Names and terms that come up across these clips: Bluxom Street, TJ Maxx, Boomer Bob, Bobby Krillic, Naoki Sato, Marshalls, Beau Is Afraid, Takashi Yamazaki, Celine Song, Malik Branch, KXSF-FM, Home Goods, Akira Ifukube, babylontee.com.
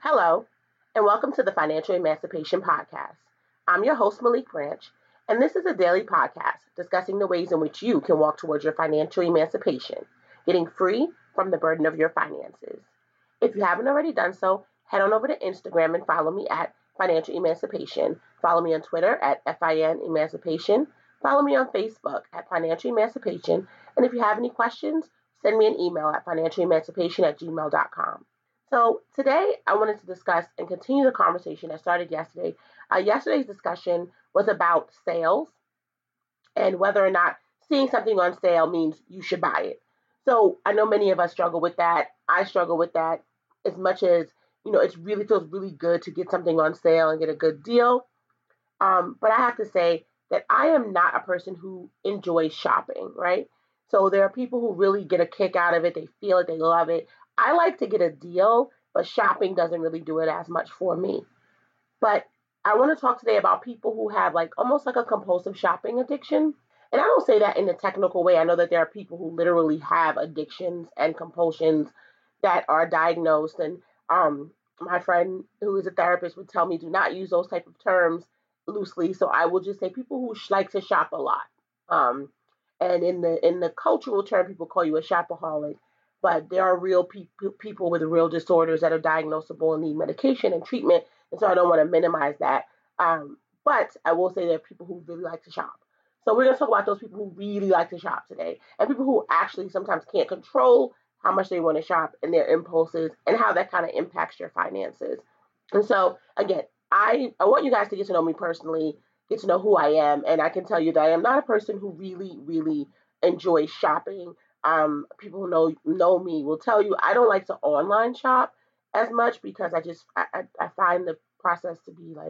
Hello, and welcome to the Financial Emancipation Podcast. I'm your host, Malik Branch, and this is a daily podcast discussing the ways in which you can walk towards your financial emancipation, getting free from the burden of your finances. If you haven't already done so, head on over to Instagram and follow me at Financial Emancipation. Follow me on Twitter at FIN Emancipation. Follow me on Facebook at Financial Emancipation. And if you have any questions, send me an email at financialemancipation@gmail.com. So today I wanted to discuss and continue the conversation I started yesterday. Yesterday's discussion was about sales and whether or not seeing something on sale means you should buy it. So I know many of us struggle with that. I struggle with that as much as, you know, it really feels really good to get something on sale and get a good deal. But I have to say that I am not a person who enjoys shopping, right? So there are people who really get a kick out of it. They feel it. They love it. I like to get a deal, but shopping doesn't really do it as much for me. But I want to talk today about people who have almost like a compulsive shopping addiction. And I don't say that in a technical way. I know that there are people who literally have addictions and compulsions that are diagnosed. And my friend who is a therapist would tell me, do not use those type of terms loosely. So I will just say people who like to shop a lot. And in the cultural term, people call you a shopaholic. But there are real people with real disorders that are diagnosable and need medication and treatment. And so I don't want to minimize that. But I will say there are people who really like to shop. So we're going to talk about those people who really like to shop today and people who actually sometimes can't control how much they want to shop and their impulses and how that kind of impacts your finances. And so, again, I want you guys to get to know me personally, get to know who I am. And I can tell you that I am not a person who really, really enjoys shopping. People who know me will tell you I don't like to online shop as much because I find the process to be you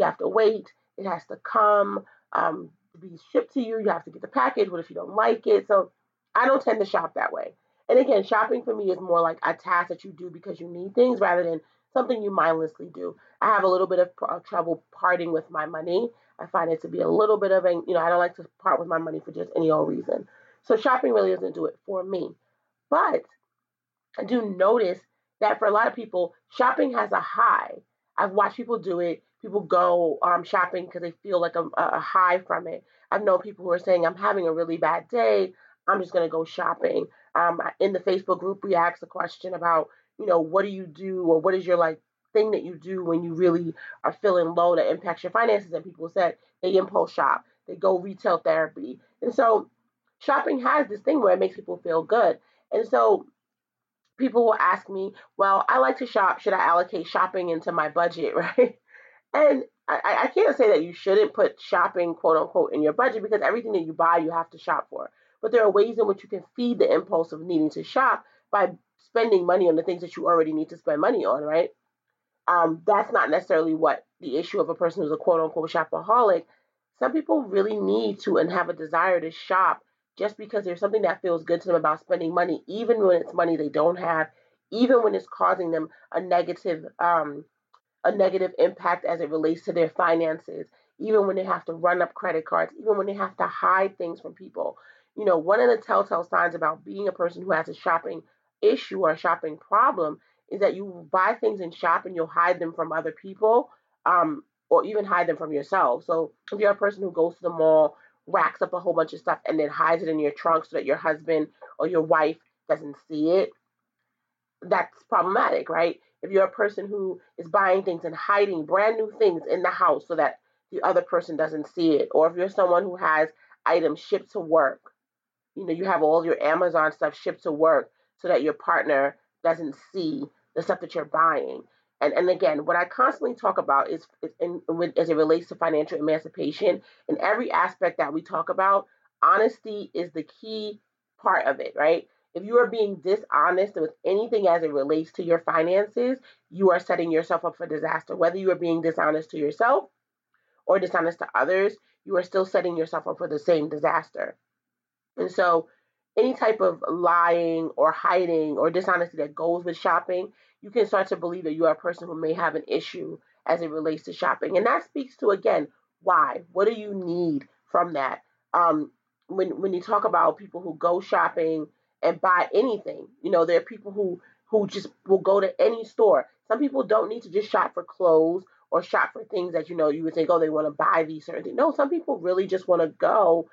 have to wait. It has to come, to be shipped to you. You have to get the package. What if you don't like it? So I don't tend to shop that way. And again, shopping for me is more like a task that you do because you need things rather than something you mindlessly do. I have a little bit of trouble parting with my money. I find it to be a little bit of I don't like to part with my money for just any old reason. So shopping really doesn't do it for me. But I do notice that for a lot of people, shopping has a high. I've watched people do it. People go shopping because they feel like a high from it. I've known people who are saying, I'm having a really bad day. I'm just going to go shopping. In the Facebook group, we asked a question about, what do you do or what is your thing that you do when you really are feeling low that impacts your finances? And people said they impulse shop. They go retail therapy. And so shopping has this thing where it makes people feel good. And so people will ask me, well, I like to shop. Should I allocate shopping into my budget, right? And I can't say that you shouldn't put shopping, quote unquote, in your budget because everything that you buy, you have to shop for. But there are ways in which you can feed the impulse of needing to shop by spending money on the things that you already need to spend money on, right? That's not necessarily what the issue of a person who's a quote unquote shopaholic. Some people really need to and have a desire to shop just because there's something that feels good to them about spending money, even when it's money they don't have, even when it's causing them a negative impact as it relates to their finances, even when they have to run up credit cards, even when they have to hide things from people. One of the telltale signs about being a person who has a shopping issue or a shopping problem is that you buy things and shop and you'll hide them from other people, or even hide them from yourself. So if you're a person who goes to the mall, racks up a whole bunch of stuff and then hides it in your trunk so that your husband or your wife doesn't see it, that's problematic, right? If you're a person who is buying things and hiding brand new things in the house so that the other person doesn't see it, or if you're someone who has items shipped to work, you have all your Amazon stuff shipped to work so that your partner doesn't see the stuff that you're buying. And again, what I constantly talk about is as it relates to financial emancipation, in every aspect that we talk about, honesty is the key part of it, right? If you are being dishonest with anything as it relates to your finances, you are setting yourself up for disaster. Whether you are being dishonest to yourself or dishonest to others, you are still setting yourself up for the same disaster. And so any type of lying or hiding or dishonesty that goes with shopping, you can start to believe that you are a person who may have an issue as it relates to shopping. And that speaks to, again, why? What do you need from that? When you talk about people who go shopping and buy anything, there are people who, who just will go to any store. Some people don't need to just shop for clothes or shop for things that, you know, you would think, oh, they want to buy these certain things. No, some people really just want to go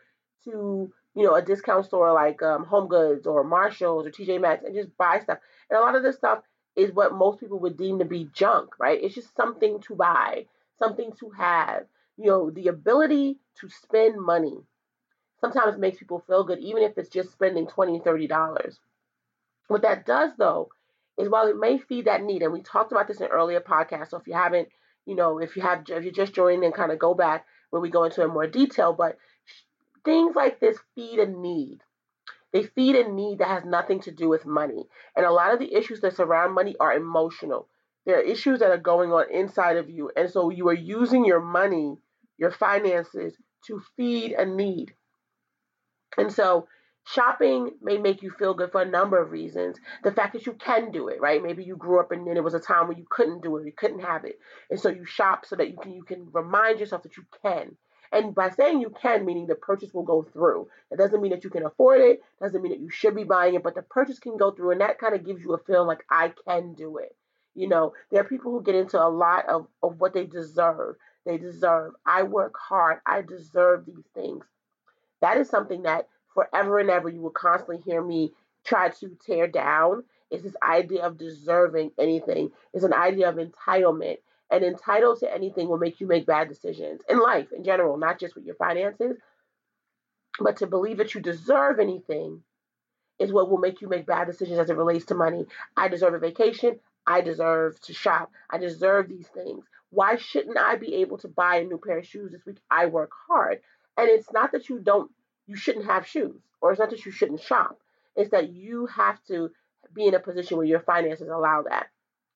to, you know, a discount store like Home Goods or Marshalls or TJ Maxx and just buy stuff. And a lot of this stuff is what most people would deem to be junk, right? It's just something to buy, something to have. You know, the ability to spend money sometimes makes people feel good, even if it's just spending $20, $30. What that does, though, is while it may feed that need, and we talked about this in earlier podcasts, so if you haven't, you know, if you're just joining in, kind of go back where we go into it in more detail, but things like this feed a need. They feed a need that has nothing to do with money. And a lot of the issues that surround money are emotional. There are issues that are going on inside of you. And so you are using your money, your finances, to feed a need. And so shopping may make you feel good for a number of reasons. The fact that you can do it, right? Maybe you grew up and then it was a time when you couldn't do it, you couldn't have it. And so you shop so that you can remind yourself that you can. And by saying you can, meaning the purchase will go through. That doesn't mean that you can afford it. Doesn't mean that you should be buying it, but the purchase can go through. And that kind of gives you a feeling like, I can do it. You know, there are people who get into a lot of what they deserve. They deserve, I work hard, I deserve these things. That is something that forever and ever you will constantly hear me try to tear down. It's this idea of deserving anything. It's an idea of entitlement. And entitled to anything will make you make bad decisions in life in general, not just with your finances. But to believe that you deserve anything is what will make you make bad decisions as it relates to money. I deserve a vacation. I deserve to shop. I deserve these things. Why shouldn't I be able to buy a new pair of shoes this week? I work hard. And it's not that you shouldn't have shoes, or it's not that you shouldn't shop. It's that you have to be in a position where your finances allow that.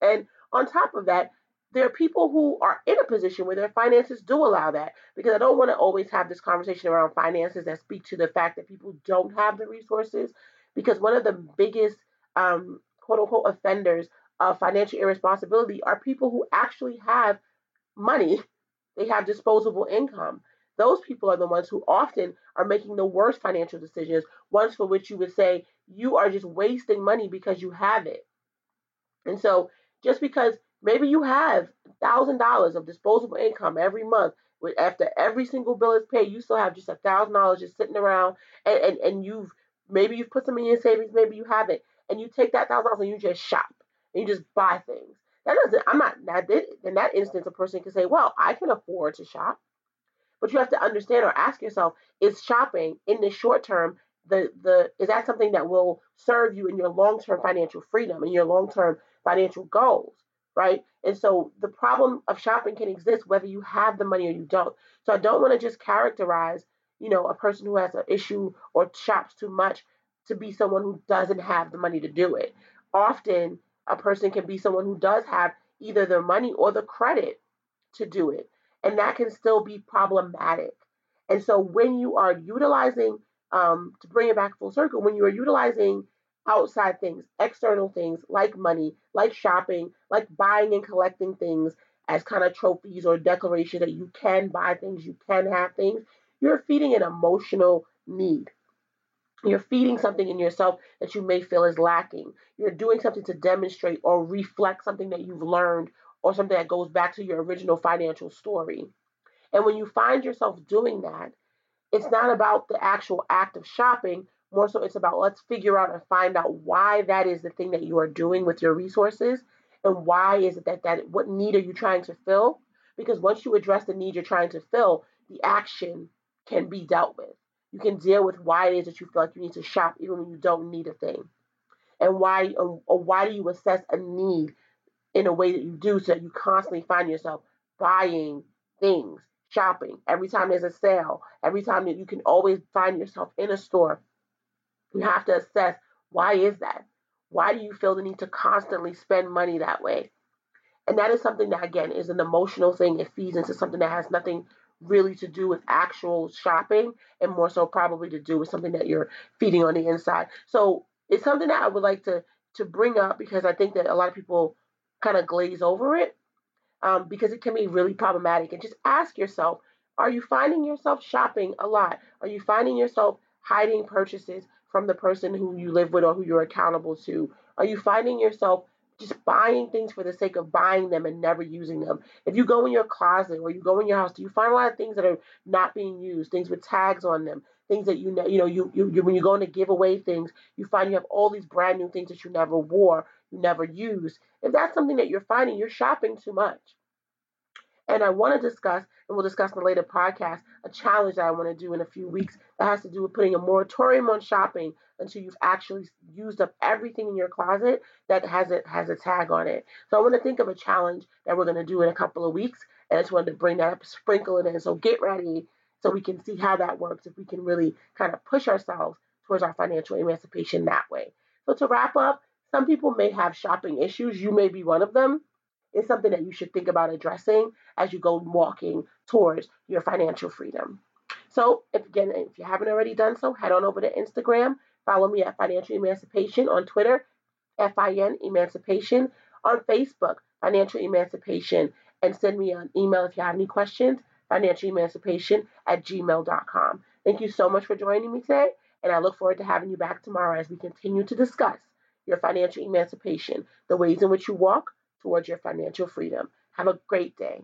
And on top of that, there are people who are in a position where their finances do allow that, because I don't want to always have this conversation around finances that speak to the fact that people don't have the resources, because one of the biggest quote unquote offenders of financial irresponsibility are people who actually have money. They have disposable income. Those people are the ones who often are making the worst financial decisions, ones for which you would say you are just wasting money because you have it. And so just because maybe you have $1,000 of disposable income every month, after every single bill is paid, you still have just $1,000 just sitting around, and maybe you've put some in your savings, maybe you haven't, and you take that $1,000 and you just shop and you just buy things. In that instance, a person can say, well, I can afford to shop. But you have to understand or ask yourself, is shopping in the short term, is that something that will serve you in your long-term financial freedom and your long-term financial goals, right? And so the problem of shopping can exist whether you have the money or you don't. So I don't want to just characterize, you know, a person who has an issue or shops too much to be someone who doesn't have the money to do it. Often a person can be someone who does have either the money or the credit to do it. And that can still be problematic. And so when you are utilizing, to bring it back full circle, when you are utilizing outside things, external things like money, like shopping, like buying and collecting things as kind of trophies or declaration that you can buy things, you can have things, you're feeding an emotional need. You're feeding something in yourself that you may feel is lacking. You're doing something to demonstrate or reflect something that you've learned or something that goes back to your original financial story. And when you find yourself doing that, it's not about the actual act of shopping, more so it's about let's figure out and find out why that is the thing that you are doing with your resources, and why is it that what need are you trying to fill? Because once you address the need you're trying to fill, the action can be dealt with. You can deal with why it is that you feel like you need to shop even when you don't need a thing. And why do you assess a need in a way that you do, so that you constantly find yourself buying things, shopping. Every time there's a sale, every time that you can always find yourself in a store, you have to assess, why is that? Why do you feel the need to constantly spend money that way? And that is something that, again, is an emotional thing. It feeds into something that has nothing really to do with actual shopping, and more so probably to do with something that you're feeding on the inside. So it's something that I would like to bring up, because I think that a lot of people kind of glaze over it because it can be really problematic. And just ask yourself, are you finding yourself shopping a lot? Are you finding yourself hiding purchases from the person who you live with or who you're accountable to? Are you finding yourself just buying things for the sake of buying them and never using them? If you go in your closet or you go in your house, do you find a lot of things that are not being used, things with tags on them, things that you know, when you go in to give away things, you find you have all these brand new things that you never wore, you never used. If that's something that you're finding, you're shopping too much. And I want to discuss, and we'll discuss in a later podcast, a challenge that I want to do in a few weeks that has to do with putting a moratorium on shopping until you've actually used up everything in your closet that has a tag on it. So I want to think of a challenge that we're going to do in a couple of weeks, and I just wanted to bring that up, sprinkle it in. So get ready so we can see how that works, if we can really kind of push ourselves towards our financial emancipation that way. So to wrap up, some people may have shopping issues. You may be one of them. It's something that you should think about addressing as you go walking towards your financial freedom. So, if you haven't already done so, head on over to Instagram. Follow me at Financial Emancipation. On Twitter, FIN Emancipation. On Facebook, Financial Emancipation. And send me an email if you have any questions, financialemancipation@gmail.com. Thank you so much for joining me today, and I look forward to having you back tomorrow as we continue to discuss your financial emancipation, the ways in which you walk towards your financial freedom. Have a great day.